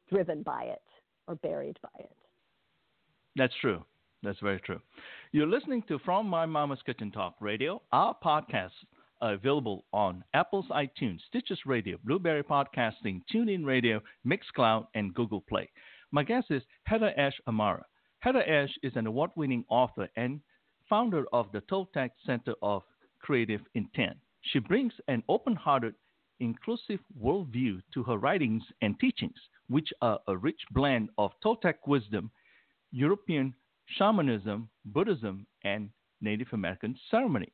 driven by it or buried by it. That's true. That's very true. You're listening to From My Mama's Kitchen Talk Radio. Our podcasts are available on Apple's iTunes, Stitches Radio, Blueberry Podcasting, TuneIn Radio, Mixcloud, and Google Play. My guest is HeatherAsh Amara. HeatherAsh is an award-winning author and founder of the Toltec Center of Creative Intent. She brings an open-hearted, inclusive worldview to her writings and teachings, which are a rich blend of Toltec wisdom, European shamanism, Buddhism, and Native American ceremony.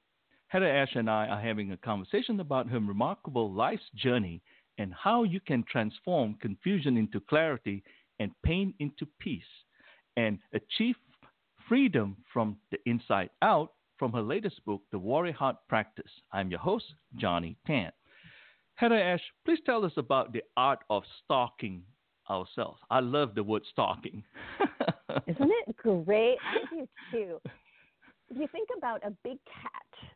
HeatherAsh and I are having a conversation about her remarkable life's journey and how you can transform confusion into clarity and pain into peace and achieve freedom from the inside out from her latest book, The Warrior Heart Practice. I'm your host, Johnny Tan. HeatherAsh, please tell us about the art of stalking ourselves. I love the word stalking. Isn't it great? I do too. If you think about a big cat,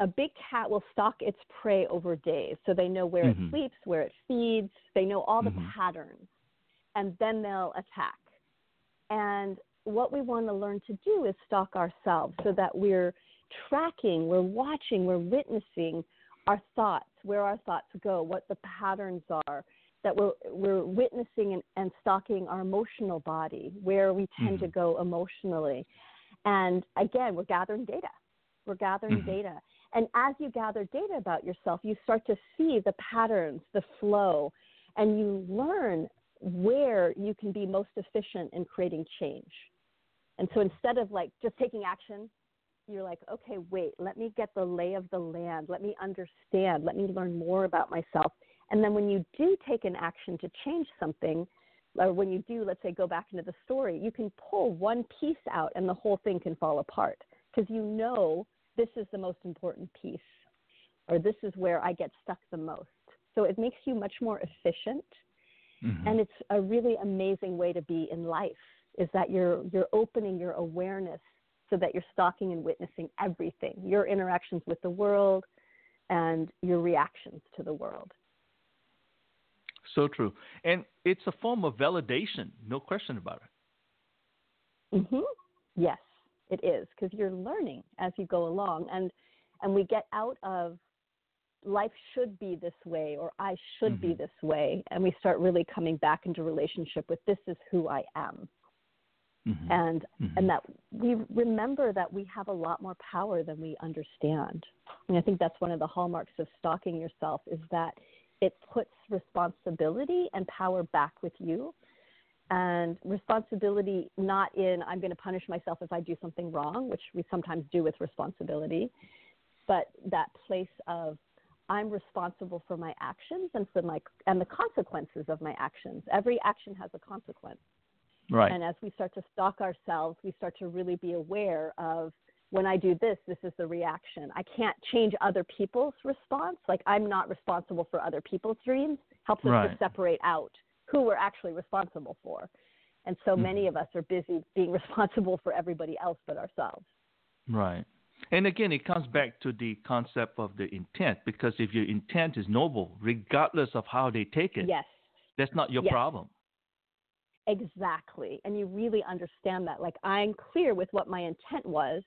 a big cat will stalk its prey over days. So they know where mm-hmm. it sleeps, where it feeds. They know all the mm-hmm. patterns. And then they'll attack. And what we want to learn to do is stalk ourselves so that we're tracking, we're watching, we're witnessing our thoughts, where our thoughts go, what the patterns are, that we're, we're witnessing and, and stalking our emotional body, where we tend mm-hmm. to go emotionally. And again, we're gathering data. We're gathering mm-hmm. data. And as you gather data about yourself, you start to see the patterns, the flow, and you learn where you can be most efficient in creating change. And so instead of like just taking action, you're like, okay, wait, let me get the lay of the land. Let me understand. Let me learn more about myself. And then when you do take an action to change something, or when you do, let's say, go back into the story, you can pull one piece out and the whole thing can fall apart because you know this is the most important piece or this is where I get stuck the most. So it makes you much more efficient. Mm-hmm. And it's a really amazing way to be in life is that you're you're opening your awareness so that you're stalking and witnessing everything, your interactions with the world and your reactions to the world. So true. And it's a form of validation, no question about it. Mm-hmm. Yes, it is, because you're learning as you go along. And, and we get out of life should be this way, or I should mm-hmm. be this way. And we start really coming back into relationship with this is who I am. Mm-hmm. And, mm-hmm. and that we remember that we have a lot more power than we understand. And I think that's one of the hallmarks of stalking yourself is that it puts responsibility and power back with you, and responsibility not in I'm going to punish myself if I do something wrong, which we sometimes do with responsibility, but that place of I'm responsible for my actions and for my and the consequences of my actions. Every action has a consequence. Right. And as we start to stalk ourselves, we start to really be aware of when I do this, this is the reaction. I can't change other people's response. Like I'm not responsible for other people's dreams. Helps us right. to separate out who we're actually responsible for. And so mm-hmm. many of us are busy being responsible for everybody else but ourselves. Right. And again, it comes back to the concept of the intent, because if your intent is noble, regardless of how they take it, yes. that's not your yes. problem. Exactly. And you really understand that. Like, I'm clear with what my intent was,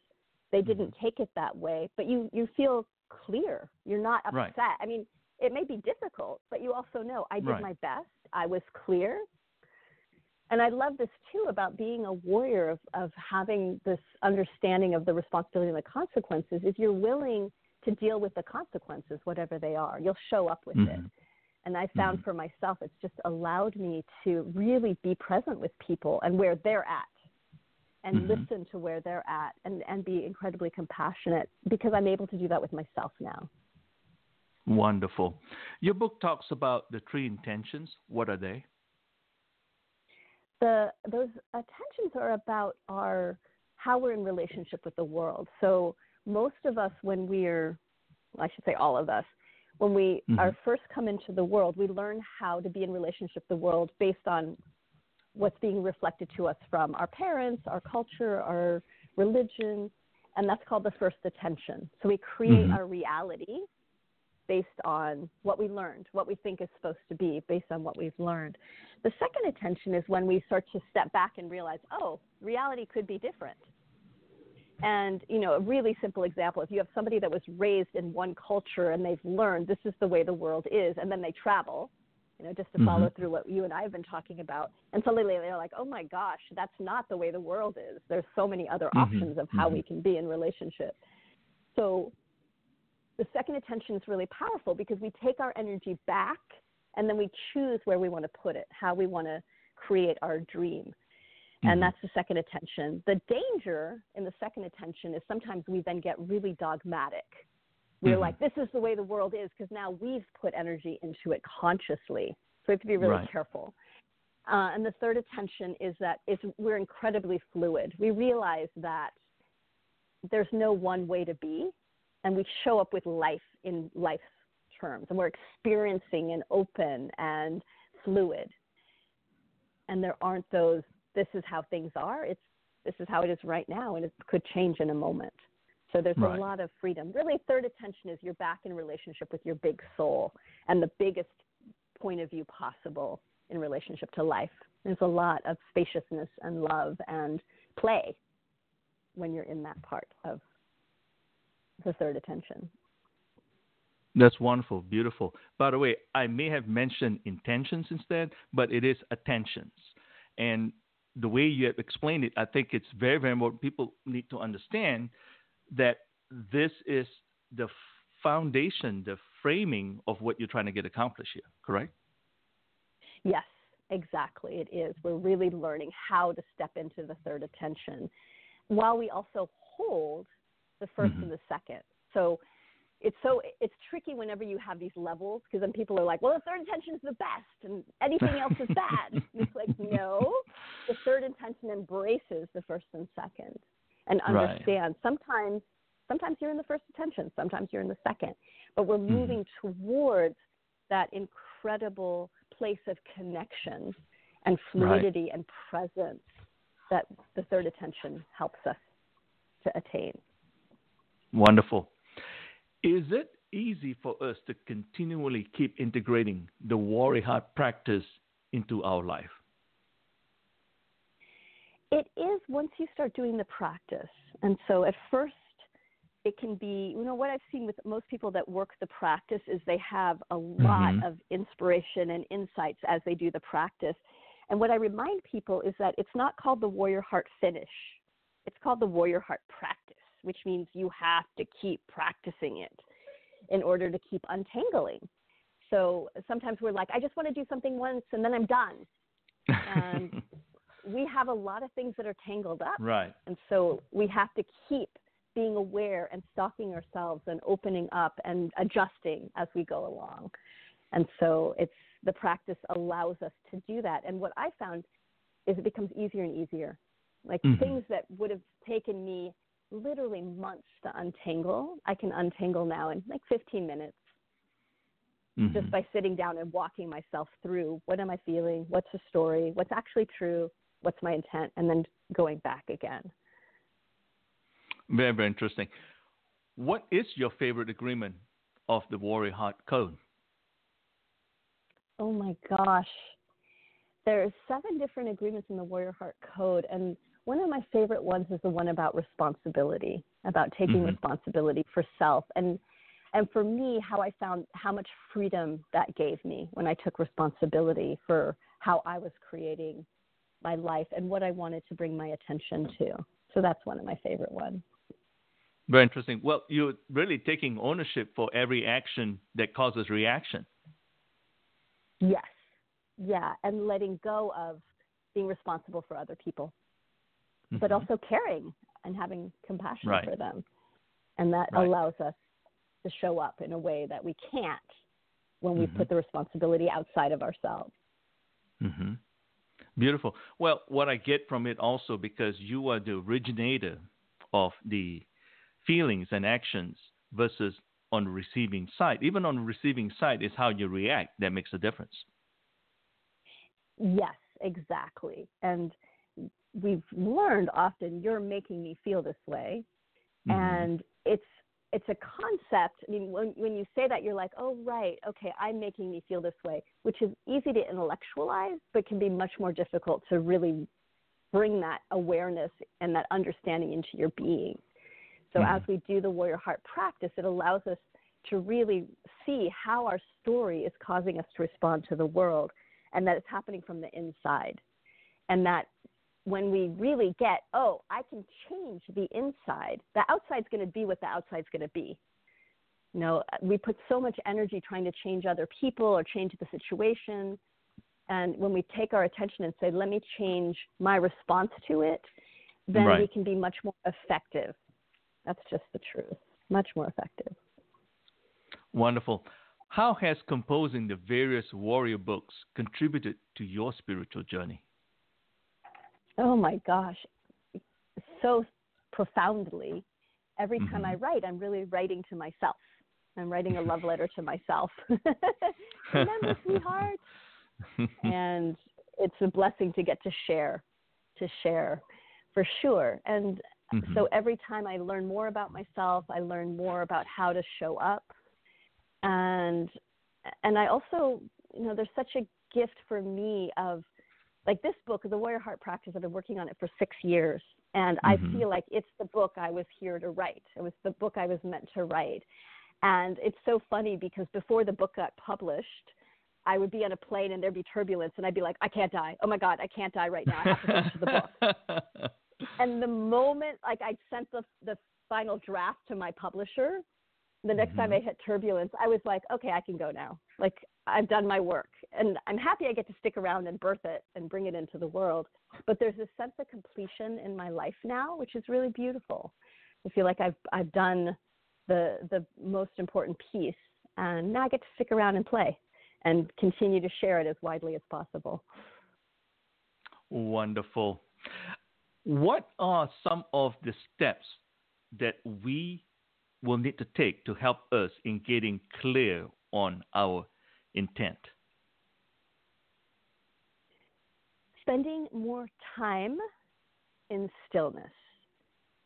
They didn't take it that way, but you, you feel clear. You're not upset. Right. I mean, it may be difficult, but you also know I did right. my best. I was clear. And I love this, too, about being a warrior, of, of having this understanding of the responsibility and the consequences. If you're willing to deal with the consequences, whatever they are, you'll show up with mm-hmm. it. And I found mm-hmm. for myself, it's just allowed me to really be present with people and where they're at, and mm-hmm. listen to where they're at, and, and be incredibly compassionate, because I'm able to do that with myself now. Wonderful. Your book talks about the three intentions. What are they? The, those attentions are about our, how we're in relationship with the world. So most of us, when we're, well, I should say all of us, when we mm-hmm. are first come into the world, we learn how to be in relationship with the world based on what's being reflected to us from our parents, our culture, our religion, and that's called the first attention. So we create mm-hmm. our reality based on what we learned, what we think is supposed to be based on what we've learned. The second attention is when we start to step back and realize, oh, reality could be different. And, you know, a really simple example, if you have somebody that was raised in one culture and they've learned this is the way the world is, and then they travel, you know, just to mm-hmm. follow through what you and I have been talking about, and suddenly they're like, oh, my gosh, that's not the way the world is. There's so many other mm-hmm. options of how mm-hmm. we can be in relationship. So the second attention is really powerful because we take our energy back and then we choose where we want to put it, how we want to create our dream. Mm-hmm. And that's the second attention. The danger in the second attention is sometimes we then get really dogmatic. We're mm-hmm. like, this is the way the world is, because now we've put energy into it consciously. So we have to be really right. careful. Uh, and the third attention is that it's, we're incredibly fluid. We realize that there's no one way to be. And we show up with life in life's terms. And we're experiencing and open and fluid. And there aren't those, this is how things are. It's, this is how it is right now. And it could change in a moment. So there's right. a lot of freedom. Really, third attention is you're back in relationship with your big soul and the biggest point of view possible in relationship to life. There's a lot of spaciousness and love and play when you're in that part of the third attention. That's wonderful, beautiful. By the way, I may have mentioned intentions instead, but it is attentions. And the way you have explained it, I think it's very, very important. People need to understand that this is the foundation, the framing of what you're trying to get accomplished here, correct? Yes, exactly. It is. We're really learning how to step into the third attention while we also hold the first mm-hmm. and the second. So it's so it's tricky whenever you have these levels, because then people are like, well, the third intention is the best and anything else is bad. It's like, no, the third intention embraces the first and second, and understand right. sometimes sometimes you're in the first attention, sometimes you're in the second, but we're moving mm-hmm. towards that incredible place of connection and fluidity right. and presence that the third attention helps us to attain. Wonderful. Is it easy for us to continually keep integrating the Warrior Heart practice into our life? It is, once you start doing the practice. And so at first it can be, you know, what I've seen with most people that work the practice is they have a lot mm-hmm. of inspiration and insights as they do the practice. And what I remind people is that it's not called the Warrior Heart finish. It's called the Warrior Heart practice, which means you have to keep practicing it in order to keep untangling. So sometimes we're like, I just want to do something once and then I'm done. And we have a lot of things that are tangled up. Right. And so we have to keep being aware and stalking ourselves and opening up and adjusting as we go along. And so it's the practice allows us to do that. And what I found is it becomes easier and easier. Like mm-hmm. things that would have taken me literally months to untangle, I can untangle now in like fifteen minutes mm-hmm. just by sitting down and walking myself through what am I feeling, what's the story, what's actually true, what's my intent, and then going back again. Very, very interesting. What is your favorite agreement of the Warrior Heart Code? Oh my gosh. There are seven different agreements in the Warrior Heart Code, and one of my favorite ones is the one about responsibility, about taking mm-hmm. responsibility for self. And and for me, how I found how much freedom that gave me when I took responsibility for how I was creating my life and what I wanted to bring my attention to. So that's one of my favorite ones. Very interesting. Well, you're really taking ownership for every action that causes reaction. Yes. Yeah. And letting go of being responsible for other people, mm-hmm. but also caring and having compassion right. for them. And that right. allows us to show up in a way that we can't when we mm-hmm. put the responsibility outside of ourselves. Mm-hmm. Beautiful. Well, what I get from it also, because you are the originator of the feelings and actions versus on the receiving side. Even on the receiving side is how you react that makes a difference. Yes, exactly. And we've learned often, you're making me feel this way. Mm-hmm. And it's it's a concept. I mean, when, when you say that, you're like, oh, right, okay, I'm making me feel this way, which is easy to intellectualize, but can be much more difficult to really bring that awareness and that understanding into your being. So mm-hmm. as we do the Warrior Heart practice, it allows us to really see how our story is causing us to respond to the world, and that it's happening from the inside. And that when we really get, oh, I can change the inside, the outside's going to be what the outside's going to be. You know, we put so much energy trying to change other people or change the situation. And when we take our attention and say, let me change my response to it, then right. we can be much more effective. That's just the truth. Much more effective. Wonderful. How has composing the various warrior books contributed to your spiritual journey? Oh, my gosh. So profoundly. Every mm-hmm. time I write, I'm really writing to myself. I'm writing a love letter to myself. Remember, sweetheart. And it's a blessing to get to share, to share for sure. And mm-hmm. so every time I learn more about myself, I learn more about how to show up. And and I also, you know, there's such a gift for me of, like this book, The Warrior Heart Practice, I've been working on it for six years. And mm-hmm. I feel like it's the book I was here to write. It was the book I was meant to write. And it's so funny because before the book got published, I would be on a plane and there'd be turbulence. And I'd be like, I can't die. Oh, my God, I can't die right now. I have to finish the book. And the moment, like I'd sent the, the final draft to my publisher, the next mm-hmm. time I hit turbulence, I was like, okay, I can go now. Like, I've done my work. And I'm happy I get to stick around and birth it and bring it into the world. But there's this sense of completion in my life now, which is really beautiful. I feel like I've I've done the the most important piece. And now I get to stick around and play and continue to share it as widely as possible. Wonderful. What are some of the steps that we will need to take to help us in getting clear on our intent? Spending more time in stillness.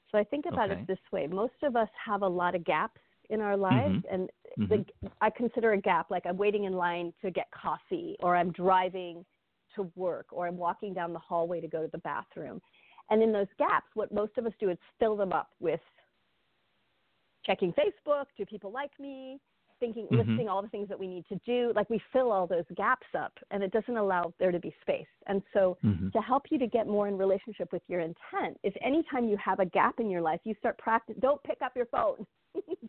So I think about okay. it this way. Most of us have a lot of gaps in our lives, mm-hmm. and mm-hmm. the, I consider a gap like I'm waiting in line to get coffee, or I'm driving to work, or I'm walking down the hallway to go to the bathroom. And in those gaps, what most of us do is fill them up with checking Facebook, do people like me, thinking, mm-hmm. listing all the things that we need to do. Like we fill all those gaps up and it doesn't allow there to be space. And so mm-hmm. to help you to get more in relationship with your intent, if anytime you have a gap in your life, you start practice, don't pick up your phone,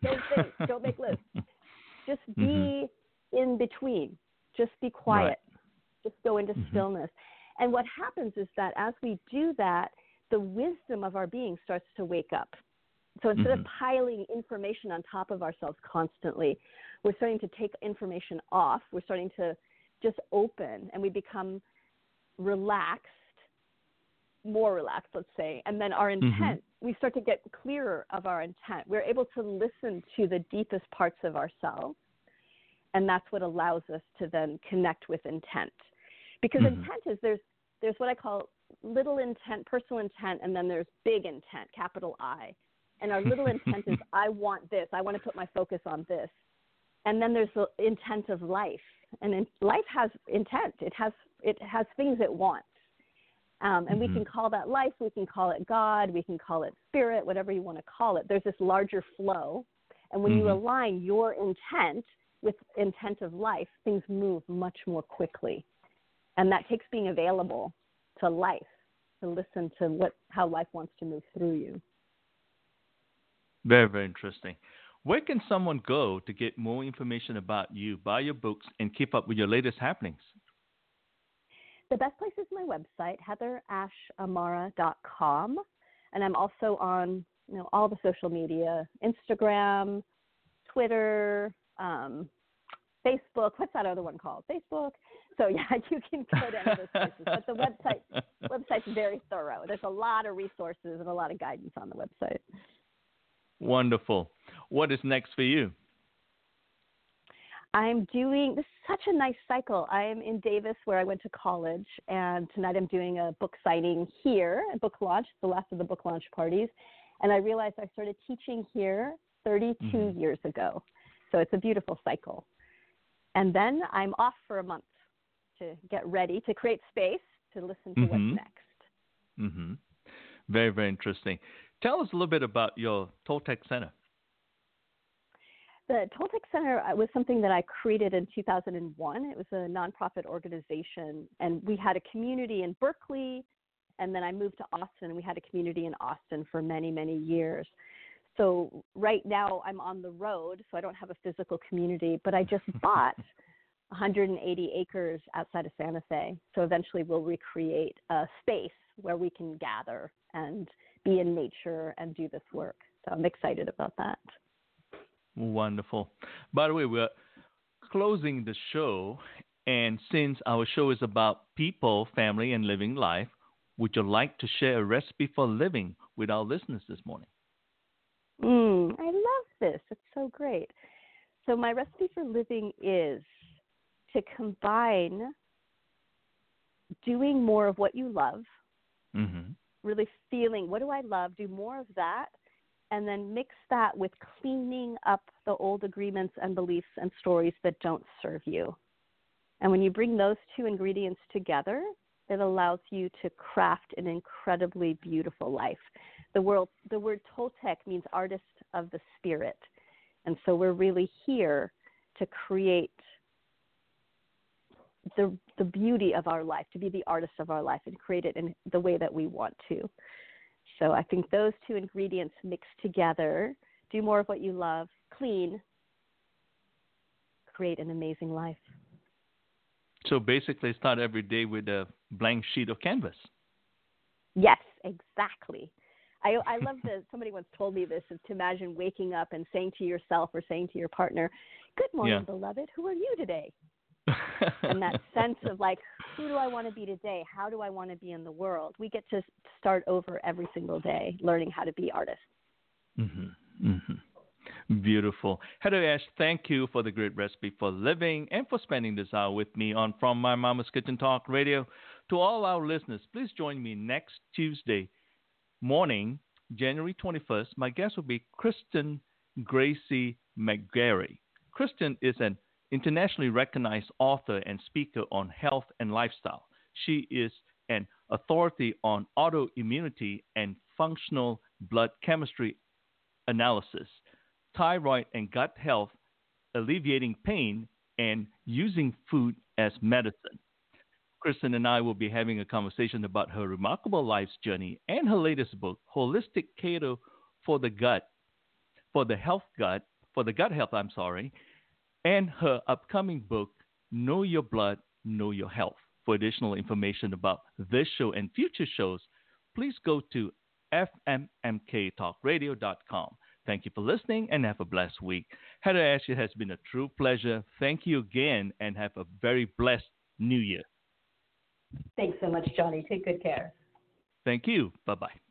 don't think, don't make lists. Just be mm-hmm. in between, just be quiet, right. just go into mm-hmm. stillness. And what happens is that as we do that, the wisdom of our being starts to wake up. So instead mm-hmm. of piling information on top of ourselves constantly, we're starting to take information off. We're starting to just open and we become relaxed, more relaxed, let's say. And then our intent, mm-hmm. we start to get clearer of our intent. We're able to listen to the deepest parts of ourselves. And that's what allows us to then connect with intent. Because mm-hmm. intent is there's, there's what I call little intent, personal intent, and then there's big intent, capital I. And our little intent is, I want this. I want to put my focus on this. And then there's the intent of life. And in, life has intent. It has it has things it wants. Um, and mm-hmm. we can call that life, we can call it God, we can call it spirit, whatever you want to call it. There's this larger flow. And when mm-hmm. you align your intent with intent of life, things move much more quickly. And that takes being available to life, to listen to what how life wants to move through you. Very, very interesting. Where can someone go to get more information about you, buy your books, and keep up with your latest happenings? The best place is my website, heather ash amara dot com. And I'm also on, you know, all the social media, Instagram, Twitter, um, Facebook. What's that other one called? Facebook. So, yeah, you can go to any of those places. But the website website's very thorough. There's a lot of resources and a lot of guidance on the website. Wonderful. What is next for you? I'm doing this is such a nice cycle. I am in Davis, where I went to college, and tonight I'm doing a book signing here, a book launch, the last of the book launch parties. And I realized I started teaching here thirty-two mm-hmm. years ago. So it's a beautiful cycle. And then I'm off for a month to get ready, to create space, to listen to mm-hmm. what's next. Mm-hmm. Very, very interesting. Tell us a little bit about your Toltec Center. The Toltec Center was something that I created in two thousand one. It was a nonprofit organization, and we had a community in Berkeley, and then I moved to Austin. We had a community in Austin for many, many years. So right now I'm on the road, so I don't have a physical community, but I just bought one hundred eighty acres outside of Santa Fe. So eventually we'll recreate a space where we can gather and be in nature and do this work. So I'm excited about that. Wonderful. By the way, we're closing the show, and since our show is about people, family, and living life, would you like to share a recipe for living with our listeners this morning? Mm, I love this. It's so great. So my recipe for living is to combine doing more of what you love, mm-hmm. really feeling, what do I love, do more of that, and then mix that with cleaning up the old agreements and beliefs and stories that don't serve you. And when you bring those two ingredients together, it allows you to craft an incredibly beautiful life. The word, the word Toltec means artist of the spirit. And so we're really here to create the the beauty of our life, to be the artist of our life and create it in the way that we want to. So I think those two ingredients mixed together, do more of what you love, clean, create an amazing life. So basically start every day with a blank sheet of canvas. Yes, exactly. I, I love that somebody once told me this, is to imagine waking up and saying to yourself or saying to your partner, good morning, yeah. beloved, who are you today? And that sense of like, who do I want to be today? How do I want to be in the world? We get to start over every single day, learning how to be artists. Mm-hmm. Mm-hmm. Beautiful. Heather Ash, thank you for the great recipe for living and for spending this hour with me on From My Mama's Kitchen Talk Radio. To all our listeners, please join me next Tuesday morning, January twenty-first. My guest will be Kristen Gracie McGarry. Kristen is an internationally recognized author and speaker on health and lifestyle. She is an authority on autoimmunity and functional blood chemistry analysis, thyroid and gut health, alleviating pain, and using food as medicine. Kristen and I will be having a conversation about her remarkable life's journey and her latest book, Holistic Care for the Gut, for the Health Gut, for the Gut Health, I'm sorry, and her upcoming book, Know Your Blood, Know Your Health. For additional information about this show and future shows, please go to f m m k talk radio dot com. Thank you for listening and have a blessed week. Heather Ash, it has been a true pleasure. Thank you again and have a very blessed New Year. Thanks so much, Johnny. Take good care. Thank you. Bye-bye.